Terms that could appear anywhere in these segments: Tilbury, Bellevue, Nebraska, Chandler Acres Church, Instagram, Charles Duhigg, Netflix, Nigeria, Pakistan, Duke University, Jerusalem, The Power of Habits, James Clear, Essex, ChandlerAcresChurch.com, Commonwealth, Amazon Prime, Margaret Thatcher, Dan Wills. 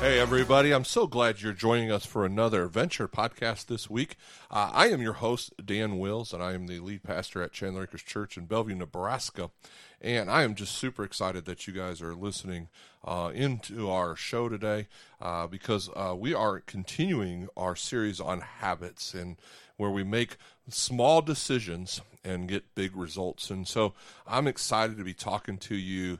Hey everybody, I'm so glad you're joining us for another Venture podcast this week. I am your host, Dan Wills, and I am the lead pastor at Chandler Acres Church in Bellevue, Nebraska. And I am just super excited that you guys are listening into our show today because we are continuing our series on habits and where we make small decisions and get big results. And so I'm excited to be talking to you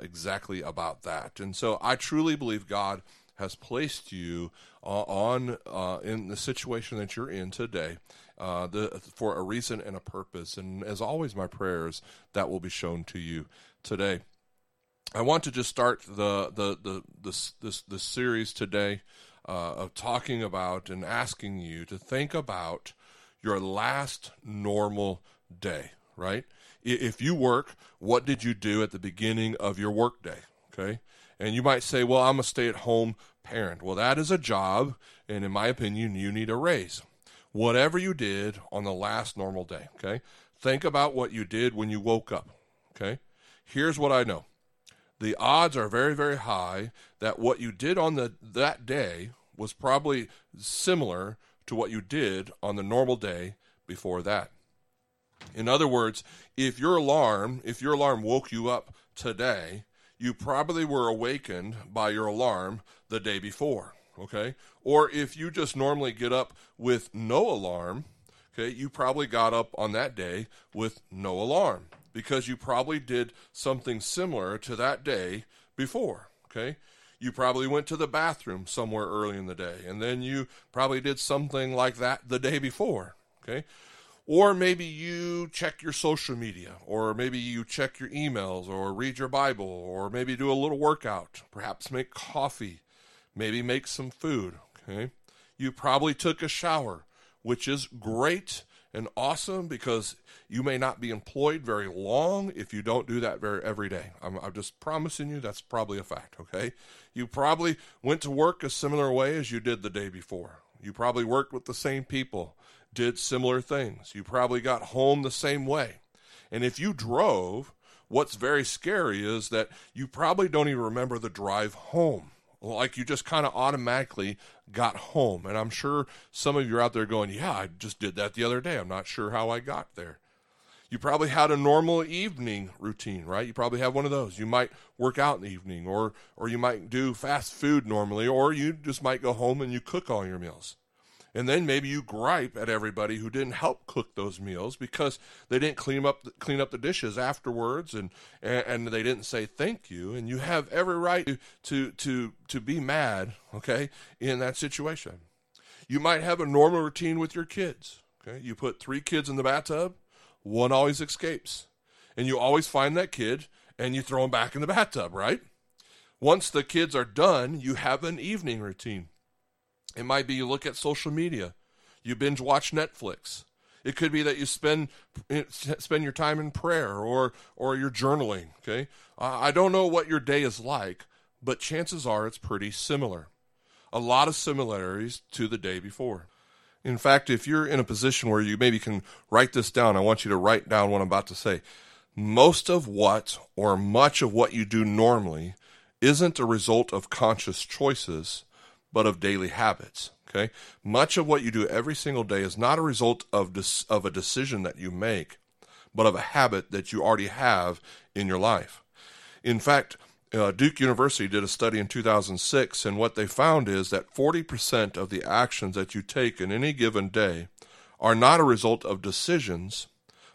exactly about that. And so I truly believe God has placed you in the situation that you're in today for a reason and a purpose. And as always, my prayers that will be shown to you today. I want to just start the series today of talking about and asking you to think about your last normal day, right? If you work, what did you do at the beginning of your work day, okay? And you might say, well, I'm a stay-at-home parent. Well, that is a job, and in my opinion, you need a raise. Whatever you did on the last normal day, okay? Think about what you did when you woke up, okay? Here's what I know. The odds are very, very high that what you did on that day was probably similar to what you did on the normal day before that. In other words, if your alarm woke you up today, you probably were awakened by your alarm the day before, okay? Or if you just normally get up with no alarm, okay, you probably got up on that day with no alarm because you probably did something similar to that day before, okay? You probably went to the bathroom somewhere early in the day, and then you probably did something like that the day before, okay? Or maybe you check your social media, or maybe you check your emails, or read your Bible, or maybe do a little workout, perhaps make coffee, maybe make some food, okay? You probably took a shower, which is great and awesome because you may not be employed very long if you don't do that every day. I'm just promising you that's probably a fact, okay? You probably went to work a similar way as you did the day before. You probably worked with the same people, did similar things. You probably got home the same way. And if you drove, what's very scary is that you probably don't even remember the drive home. Like you just kind of automatically got home. And I'm sure some of you are out there going, yeah, I just did that the other day. I'm not sure how I got there. You probably had a normal evening routine, right? You probably have one of those. You might work out in the evening or you might do fast food normally, or you just might go home and you cook all your meals. And then maybe you gripe at everybody who didn't help cook those meals because they didn't clean up the dishes afterwards, and they didn't say thank you. And you have every right to be mad, okay, in that situation. You might have a normal routine with your kids, okay? You put 3 kids in the bathtub, one always escapes. And you always find that kid, and you throw them back in the bathtub, right? Once the kids are done, you have an evening routine. It might be you look at social media, you binge watch Netflix. It could be that you spend your time in prayer or you're journaling, okay? I don't know what your day is like, but chances are it's pretty similar. A lot of similarities to the day before. In fact, if you're in a position where you maybe can write this down, I want you to write down what I'm about to say. Much of what you do normally isn't a result of conscious choices, but of daily habits, okay? Much of what you do every single day is not a result of a decision that you make, but of a habit that you already have in your life. In fact, Duke University did a study in 2006, and what they found is that 40% of the actions that you take in any given day are not a result of decisions,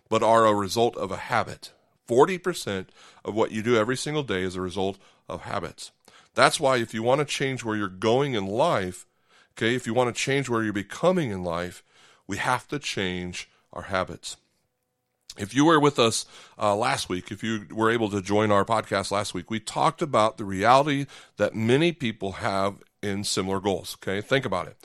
but are a result of a habit. 40% of what you do every single day is a result of habits. That's why if you want to change where you're going in life, okay, if you want to change where you're becoming in life, we have to change our habits. If you were with us last week, if you were able to join our podcast last week, we talked about the reality that many people have in similar goals, okay? Think about it.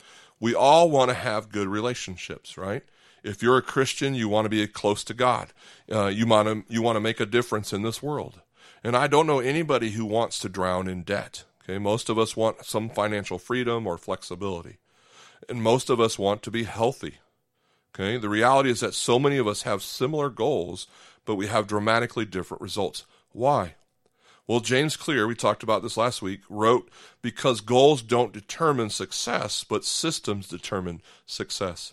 We all want to have good relationships, right? If you're a Christian, you want to be close to God. You want to make a difference in this world. And I don't know anybody who wants to drown in debt. Okay, most of us want some financial freedom or flexibility. And most of us want to be healthy. Okay, the reality is that so many of us have similar goals, but we have dramatically different results. Why? Well, James Clear, we talked about this last week, wrote, because goals don't determine success, but systems determine success.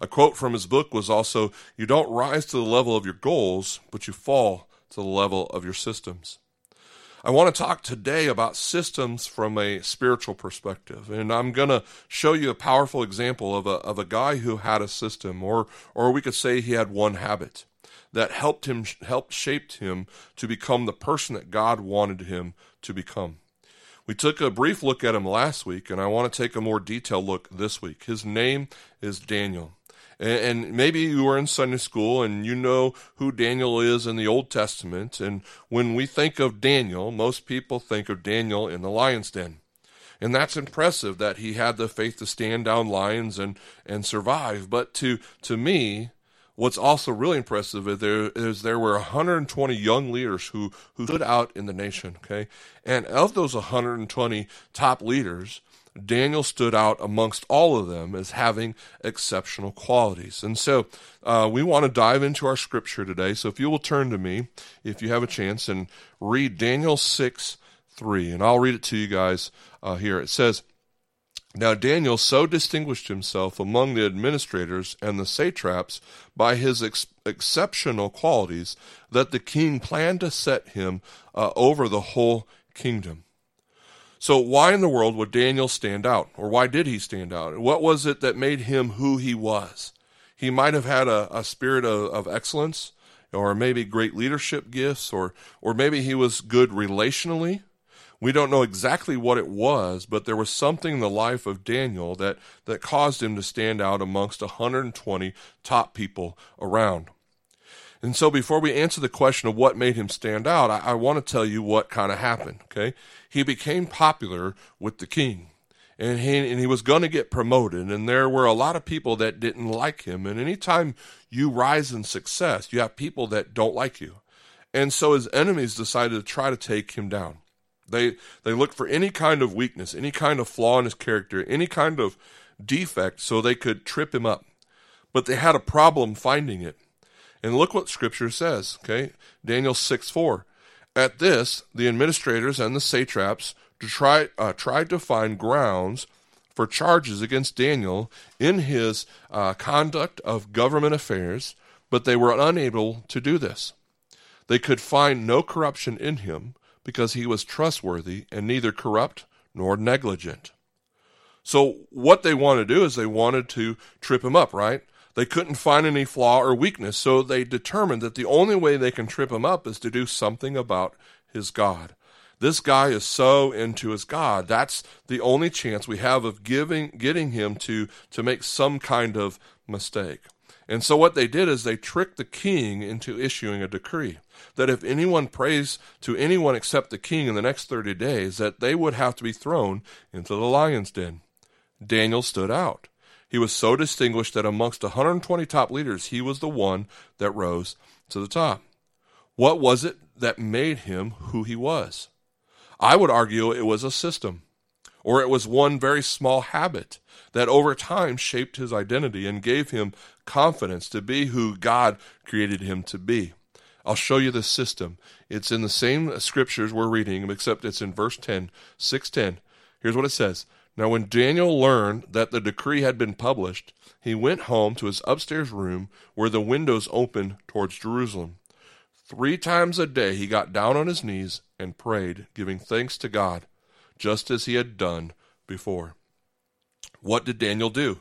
A quote from his book was also, you don't rise to the level of your goals, but you fall to the level of your systems. I want to talk today about systems from a spiritual perspective, and I'm going to show you a powerful example of a guy who had a system, or we could say he had one habit that helped shape him to become the person that God wanted him to become. We took a brief look at him last week, and I want to take a more detailed look this week. His name is Daniel. And maybe you were in Sunday school and you know who Daniel is in the Old Testament. And when we think of Daniel, most people think of Daniel in the lion's den. And that's impressive that he had the faith to stand down lions and survive. But to me, what's also really impressive is there were 120 young leaders who stood out in the nation. Okay, and of those 120 top leaders, Daniel stood out amongst all of them as having exceptional qualities. And so we want to dive into our scripture today. So if you will turn to me, if you have a chance, and read Daniel 6:3, and I'll read it to you guys here. It says, Now Daniel so distinguished himself among the administrators and the satraps by his exceptional qualities that the king planned to set him over the whole kingdom. So why in the world would Daniel stand out? Or why did he stand out? What was it that made him who he was? He might have had a spirit of excellence, or maybe great leadership gifts, or maybe he was good relationally. We don't know exactly what it was, but there was something in the life of Daniel that caused him to stand out amongst 120 top people around. And so before we answer the question of what made him stand out, I want to tell you what kind of happened, okay? He became popular with the king, and he was going to get promoted, and there were a lot of people that didn't like him. And anytime you rise in success, you have people that don't like you. And so his enemies decided to try to take him down. They looked for any kind of weakness, any kind of flaw in his character, any kind of defect, so they could trip him up. But they had a problem finding it. And look what Scripture says, okay? Daniel 6:4. At this, the administrators and the satraps tried to find grounds for charges against Daniel in his conduct of government affairs, but they were unable to do this. They could find no corruption in him because he was trustworthy and neither corrupt nor negligent. So what they wanted to do is they wanted to trip him up, right? They couldn't find any flaw or weakness, so they determined that the only way they can trip him up is to do something about his God. This guy is so into his God. That's the only chance we have of getting him to make some kind of mistake. And so what they did is they tricked the king into issuing a decree that if anyone prays to anyone except the king in the next 30 days, that they would have to be thrown into the lion's den. Daniel stood out. He was so distinguished that amongst 120 top leaders, he was the one that rose to the top. What was it that made him who he was? I would argue it was a system, or it was one very small habit that over time shaped his identity and gave him confidence to be who God created him to be. I'll show you the system. It's in the same scriptures we're reading, except it's in verse 10, 6:10. Here's what it says. Now, when Daniel learned that the decree had been published, he went home to his upstairs room where the windows opened towards Jerusalem. 3 times a day he got down on his knees and prayed, giving thanks to God, just as he had done before. What did Daniel do?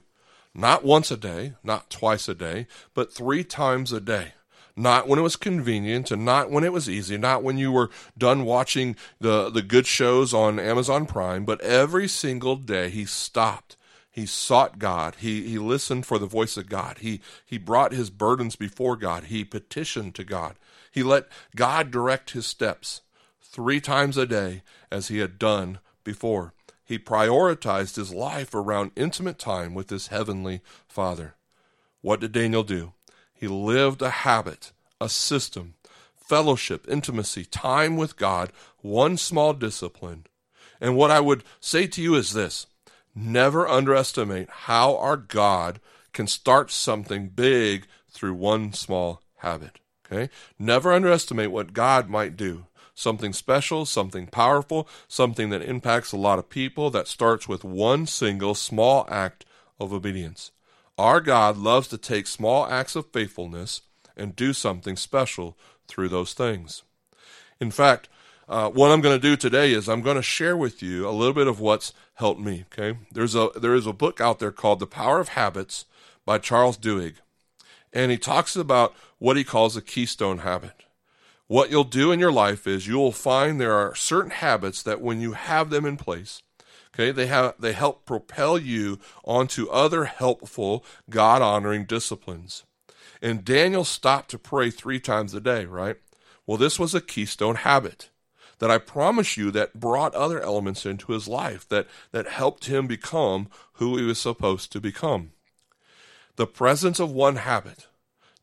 Not once a day, not twice a day, but 3 times a day. Not when it was convenient, and not when it was easy, not when you were done watching the good shows on Amazon Prime, but every single day he stopped. He sought God. He listened for the voice of God. He brought his burdens before God. He petitioned to God. He let God direct his steps 3 times a day as he had done before. He prioritized his life around intimate time with his heavenly Father. What did Daniel do? He lived a habit, a system, fellowship, intimacy, time with God, one small discipline. And what I would say to you is this: never underestimate how our God can start something big through one small habit. Okay? Never underestimate what God might do. Something special, something powerful, something that impacts a lot of people that starts with one single small act of obedience. Our God loves to take small acts of faithfulness and do something special through those things. In fact, what I'm going to do today is I'm going to share with you a little bit of what's helped me. Okay, there is a book out there called The Power of Habits by Charles Duhigg, and he talks about what he calls a keystone habit. What you'll do in your life is you will find there are certain habits that when you have them in place, okay, they help propel you onto other helpful, God-honoring disciplines. And Daniel stopped to pray 3 times a day, right? Well, this was a keystone habit that I promise you that brought other elements into his life that helped him become who he was supposed to become. The presence of one habit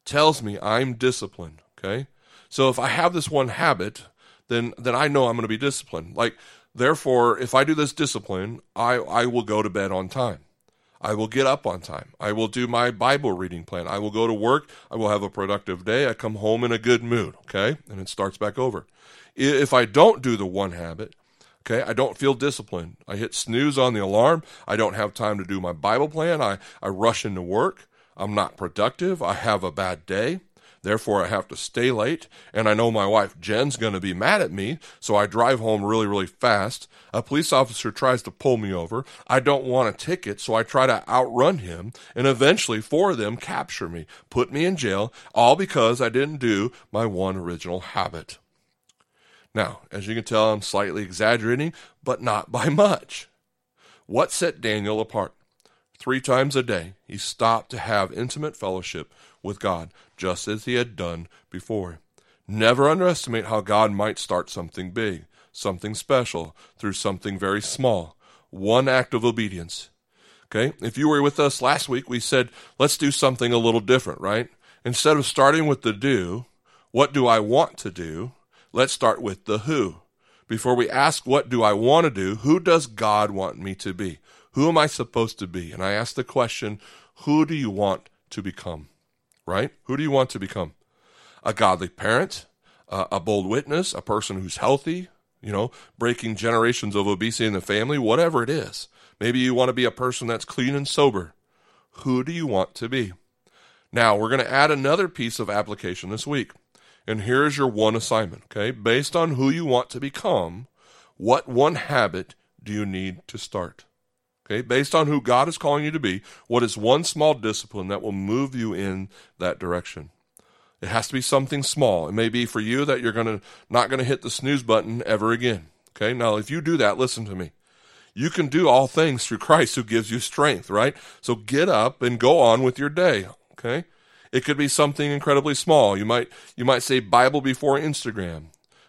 tells me I'm disciplined, okay? So if I have this one habit, then I know I'm going to be disciplined. Like, therefore, if I do this discipline, I will go to bed on time. I will get up on time. I will do my Bible reading plan. I will go to work. I will have a productive day. I come home in a good mood, okay? And it starts back over. If I don't do the one habit, okay, I don't feel disciplined. I hit snooze on the alarm. I don't have time to do my Bible plan. I rush into work. I'm not productive. I have a bad day. Therefore, I have to stay late, and I know my wife Jen's going to be mad at me, so I drive home really, really fast. A police officer tries to pull me over. I don't want a ticket, so I try to outrun him, and eventually 4 of them capture me, put me in jail, all because I didn't do my one original habit. Now, as you can tell, I'm slightly exaggerating, but not by much. What set Daniel apart? 3 times a day, he stopped to have intimate fellowship with God, just as he had done before. Never underestimate how God might start something big, something special, through something very small. One act of obedience. Okay, if you were with us last week, we said, let's do something a little different, right? Instead of starting with the do, what do I want to do, let's start with the who. Before we ask, what do I want to do, who does God want me to be? Who am I supposed to be? And I ask the question, who do you want to become? Right? Who do you want to become? A godly parent, a bold witness, a person who's healthy, breaking generations of obesity in the family, whatever it is. Maybe you want to be a person that's clean and sober. Who do you want to be? Now, we're going to add another piece of application this week. And here's your one assignment, okay? Based on who you want to become, what one habit do you need to start? Okay, based on who God is calling you to be, what is one small discipline that will move you in that direction? It has to be something small. It may be for you that you're not going to hit the snooze button ever again. Okay, now if you do that, listen to me. You can do all things through Christ who gives you strength, right? So get up and go on with your day, okay? It could be something incredibly small. You might say Bible before Instagram.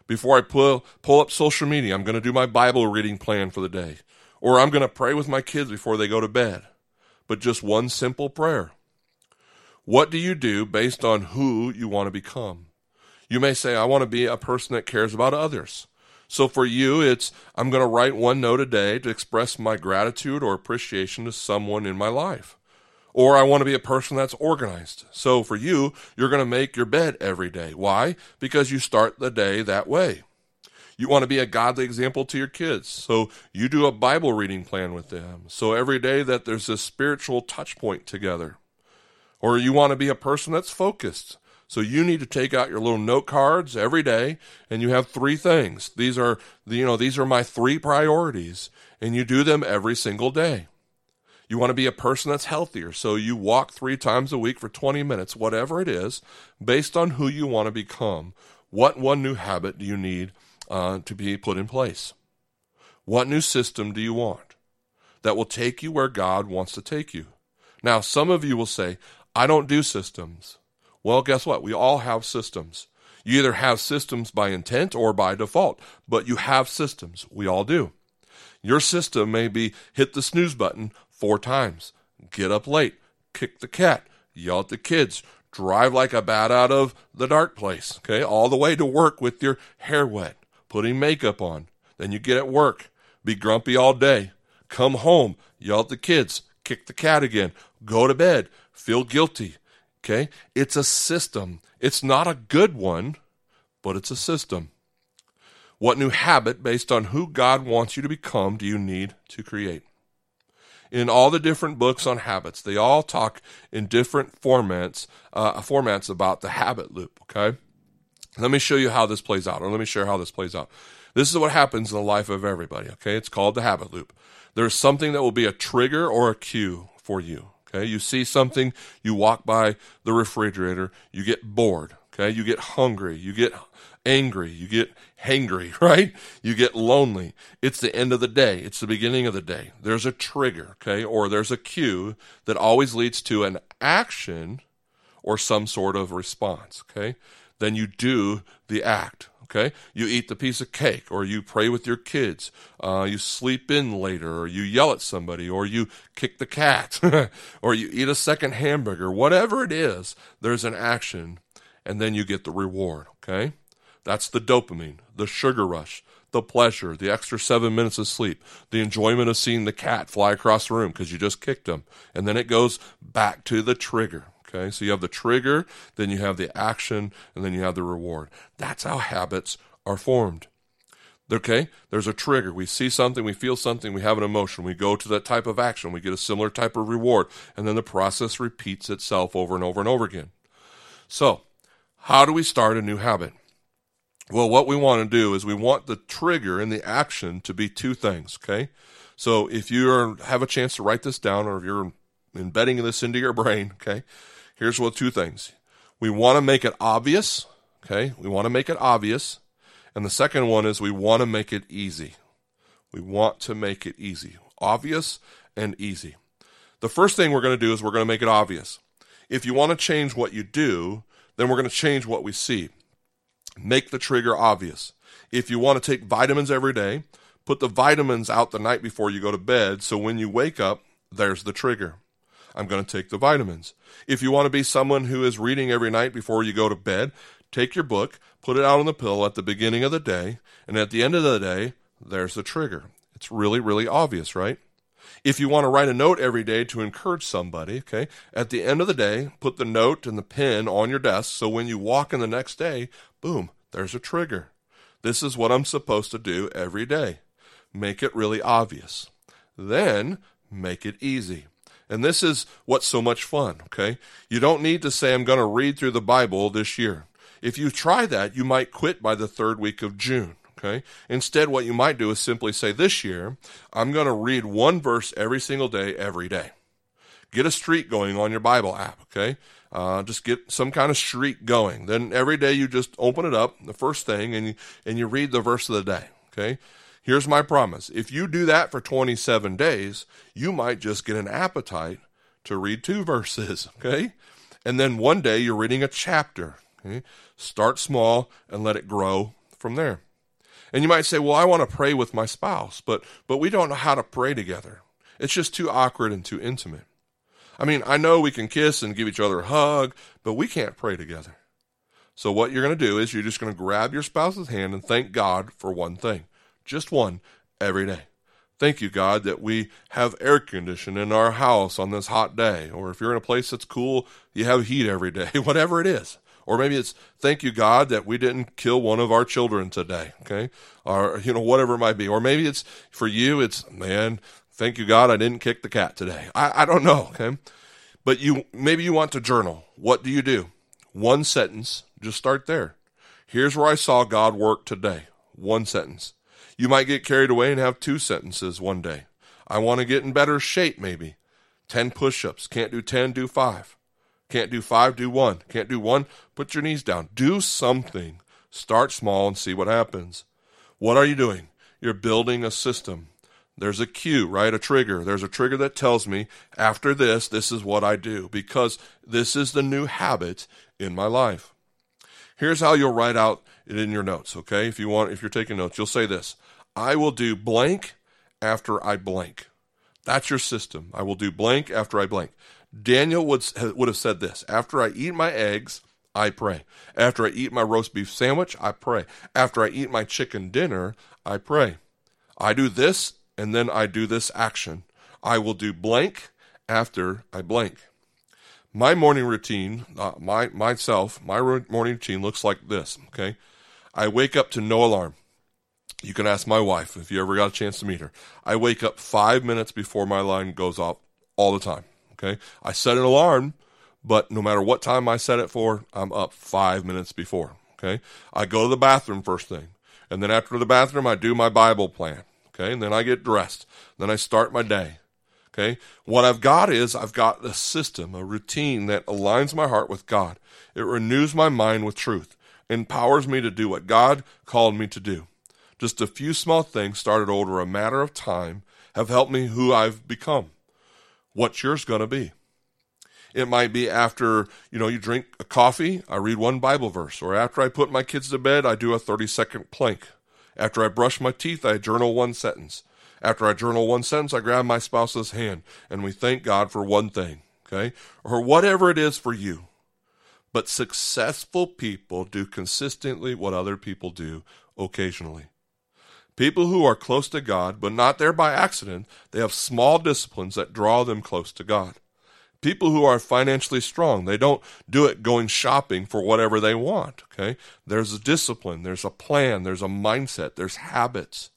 Before I pull up social media, I'm going to do my Bible reading plan for the day. Or I'm going to pray with my kids before they go to bed. But just one simple prayer. What do you do based on who you want to become? You may say, I want to be a person that cares about others. So for you, it's, I'm going to write one note a day to express my gratitude or appreciation to someone in my life. Or I want to be a person that's organized. So for you, you're going to make your bed every day. Why? Because you start the day that way. You want to be a godly example to your kids, so you do a Bible reading plan with them. So every day that there's a spiritual touch point together. Or you want to be a person that's focused, so you need to take out your little note cards every day, and you have 3 things. These are, these are my 3 priorities, and you do them every single day. You want to be a person that's healthier, so you walk 3 times a week for 20 minutes, whatever it is, based on who you want to become. What one new habit do you need to be put in place? What new system do you want that will take you where God wants to take you? Now, some of you will say, I don't do systems. Well, guess what? We all have systems. You either have systems by intent or by default, but you have systems. We all do. Your system may be hit the snooze button 4 times, get up late, kick the cat, yell at the kids, drive like a bat out of the dark place, okay, all the way to work with your hair wet, putting makeup on. Then you get at work, be grumpy all day, come home, yell at the kids, kick the cat again, go to bed, feel guilty, okay? It's a system. It's not a good one, but it's a system. What new habit based on who God wants you to become do you need to create? In all the different books on habits, they all talk in different formats about the habit loop, okay? Let me show you how this plays out, or let me share how this plays out. This is what happens in the life of everybody, okay? It's called the habit loop. There's something that will be a trigger or a cue for you, okay? You see something, you walk by the refrigerator, you get bored, okay? You get hungry, you get angry, you get hangry, right? You get lonely. It's the end of the day. It's the beginning of the day. There's a trigger, okay? Or there's a cue that always leads to an action or some sort of response, okay? Then you do the act, okay? You eat the piece of cake, or you pray with your kids, you sleep in later, or you yell at somebody, or you kick the cat, or you eat a second hamburger. Whatever it is, there's an action, and then you get the reward, okay? That's the dopamine, the sugar rush, the pleasure, the extra 7 minutes of sleep, the enjoyment of seeing the cat fly across the room because you just kicked him, and then it goes back to the trigger. Okay, so you have the trigger, then you have the action, and then you have the reward. That's how habits are formed. Okay, there's a trigger. We see something, we feel something, we have an emotion. We go to that type of action. We get a similar type of reward, and then the process repeats itself over and over and over again. So, how do we start a new habit? Well, what we want to do is we want the trigger and the action to be 2 things, okay? So if you have a chance to write this down, or if you're embedding this into your brain, okay? Here's what 2 things. We want to make it obvious, okay? We want to make it obvious. And the second one is we want to make it easy. We want to make it easy. Obvious and easy. The first thing we're going to do is we're going to make it obvious. If you want to change what you do, then we're going to change what we see. Make the trigger obvious. If you want to take vitamins every day, put the vitamins out the night before you go to bed, so when you wake up, there's the trigger. I'm going to take the vitamins. If you want to be someone who is reading every night before you go to bed, take your book, put it out on the pillow at the beginning of the day, and at the end of the day, there's the trigger. It's really, really obvious, right? If you want to write a note every day to encourage somebody, okay, at the end of the day, put the note and the pen on your desk, so when you walk in the next day, boom, there's a trigger. This is what I'm supposed to do every day. Make it really obvious. Then, make it easy. And this is what's so much fun, okay? You don't need to say, I'm going to read through the Bible this year. If you try that, you might quit by the 3rd week of June, okay? Instead, what you might do is simply say, this year, I'm going to read 1 verse every single day, every day. Get a streak going on your Bible app, okay? Just get some kind of streak going. Then every day you just open it up, the first thing, and you read the verse of the day, okay? Here's my promise. If you do that for 27 days, you might just get an appetite to read 2 verses, okay? And then one day you're reading a chapter, okay? Start small and let it grow from there. And you might say, well, I want to pray with my spouse, but we don't know how to pray together. It's just too awkward and too intimate. I mean, I know we can kiss and give each other a hug, but we can't pray together. So what you're going to do is you're just going to grab your spouse's hand and thank God for 1 thing. Just 1 every day. Thank you, God, that we have air conditioning in our house on this hot day. Or if you're in a place that's cool, you have heat every day, whatever it is. Or maybe it's, thank you, God, that we didn't kill one of our children today, okay? Or, whatever it might be. Or maybe it's, for you, it's, man, thank you, God, I didn't kick the cat today. I don't know, okay? But maybe you want to journal. What do? 1 sentence, just start there. Here's where I saw God work today. 1 sentence. You might get carried away and have 2 sentences one day. I want to get in better shape, maybe. 10 push-ups. Can't do 10, do 5. Can't do 5, do 1. Can't do 1, put your knees down. Do something. Start small and see what happens. What are you doing? You're building a system. There's a cue, right? A trigger. There's a trigger that tells me, after this, this is what I do, because this is the new habit in my life. Here's how you'll write out it in your notes, okay? If you're taking notes, you'll say this. I will do blank after I blank. That's your system. I will do blank after I blank. Daniel would have said this: after I eat my eggs, I pray. After I eat my roast beef sandwich, I pray. After I eat my chicken dinner, I pray. I do this, and then I do this action. I will do blank after I blank. My morning routine, morning routine looks like this, okay? I wake up to no alarm. You can ask my wife if you ever got a chance to meet her. I wake up 5 minutes before my alarm goes off all the time, okay? I set an alarm, but no matter what time I set it for, I'm up 5 minutes before, okay? I go to the bathroom first thing, and then after the bathroom, I do my Bible plan, okay? And then I get dressed. Then I start my day, okay? What I've got is I've got a system, a routine that aligns my heart with God. It renews my mind with truth, empowers me to do what God called me to do. Just a few small things started over a matter of time have helped me who I've become. What's yours going to be? It might be after, you drink a coffee, I read one Bible verse. Or after I put my kids to bed, I do a 30-second plank. After I brush my teeth, I journal one sentence. After I journal one sentence, I grab my spouse's hand, and we thank God for one thing, okay? Or whatever it is for you. But successful people do consistently what other people do occasionally. People who are close to God, but not there by accident, they have small disciplines that draw them close to God. People who are financially strong, they don't do it going shopping for whatever they want, okay? There's a discipline, there's a plan, there's a mindset, there's habits.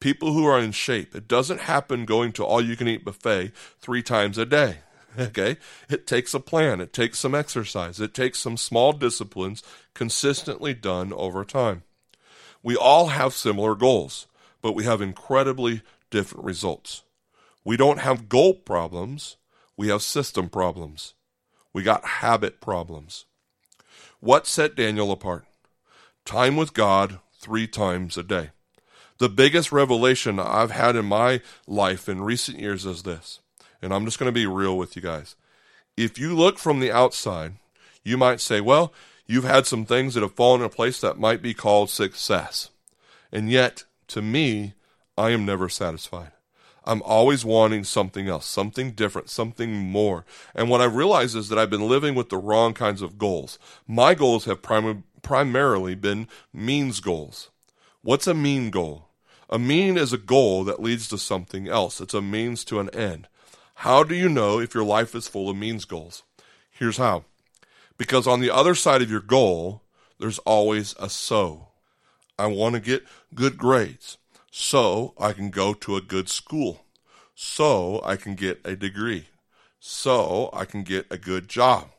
People who are in shape, it doesn't happen going to all-you-can-eat buffet 3 times a day, okay? It takes a plan, it takes some exercise, it takes some small disciplines consistently done over time. We all have similar goals, but we have incredibly different results. We don't have goal problems. We have system problems. We got habit problems. What set Daniel apart? Time with God 3 times a day. The biggest revelation I've had in my life in recent years is this, and I'm just going to be real with you guys. If you look from the outside, you might say, well, you've had some things that have fallen in place that might be called success. And yet, to me, I am never satisfied. I'm always wanting something else, something different, something more. And what I realize is that I've been living with the wrong kinds of goals. My goals have primarily been means goals. What's a mean goal? A mean is a goal that leads to something else. It's a means to an end. How do you know if your life is full of means goals? Here's how. Because on the other side of your goal, there's always a so. I want to get good grades, so I can go to a good school, so I can get a degree, so I can get a good job,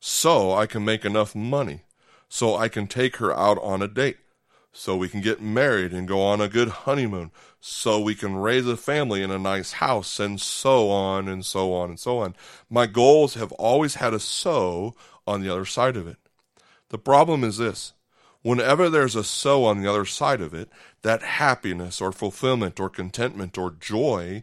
so I can make enough money, so I can take her out on a date, so we can get married and go on a good honeymoon, so we can raise a family in a nice house, and so on and so on and so on. My goals have always had a so on the other side of it. The problem is this: whenever there's a so on the other side of it, that happiness or fulfillment or contentment or joy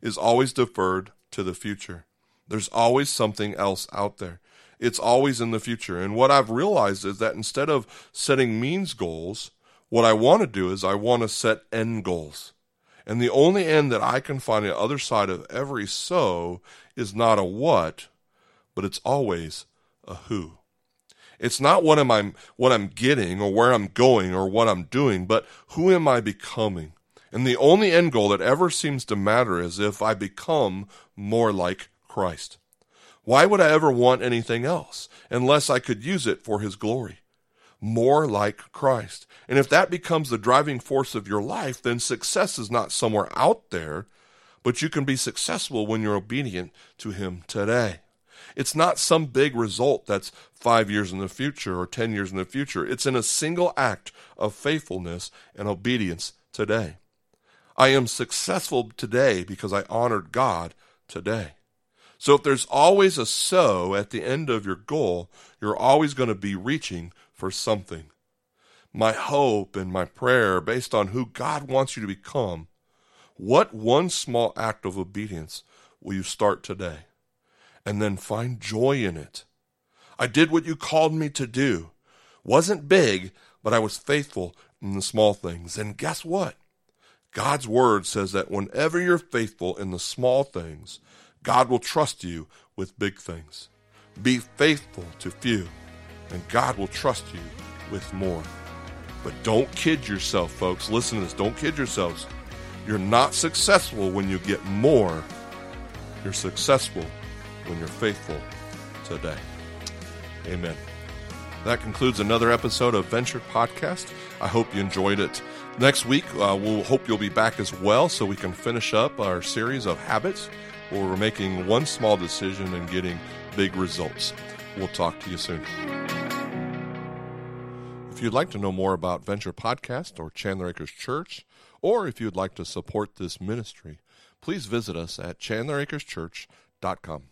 is always deferred to the future. There's always something else out there. It's always in the future. And what I've realized is that instead of setting means goals, what I want to do is I want to set end goals. And the only end that I can find on the other side of every so is not a what, but it's always a who. It's not what I'm getting or where I'm going or what I'm doing, but who am I becoming? And the only end goal that ever seems to matter is if I become more like Christ. Why would I ever want anything else unless I could use it for his glory? More like Christ. And if that becomes the driving force of your life, then success is not somewhere out there, but you can be successful when you're obedient to him today. It's not some big result that's 5 years in the future or 10 years in the future. It's in a single act of faithfulness and obedience today. I am successful today because I honored God today. So if there's always a so at the end of your goal, you're always going to be reaching for something. My hope and my prayer, based on who God wants you to become, what one small act of obedience will you start today? And then find joy in it. I did what you called me to do. Wasn't big, but I was faithful in the small things. And guess what? God's word says that whenever you're faithful in the small things, God will trust you with big things. Be faithful to few, and God will trust you with more. But don't kid yourself, folks. Listen to this. Don't kid yourselves. You're not successful when you get more. You're successful when you're faithful today. Amen. That concludes another episode of Venture Podcast. I hope you enjoyed it. Next week, we'll hope you'll be back as well so we can finish up our series of habits where we're making one small decision and getting big results. We'll talk to you soon. If you'd like to know more about Venture Podcast or Chandler Acres Church, or if you'd like to support this ministry, please visit us at ChandlerAcresChurch.com.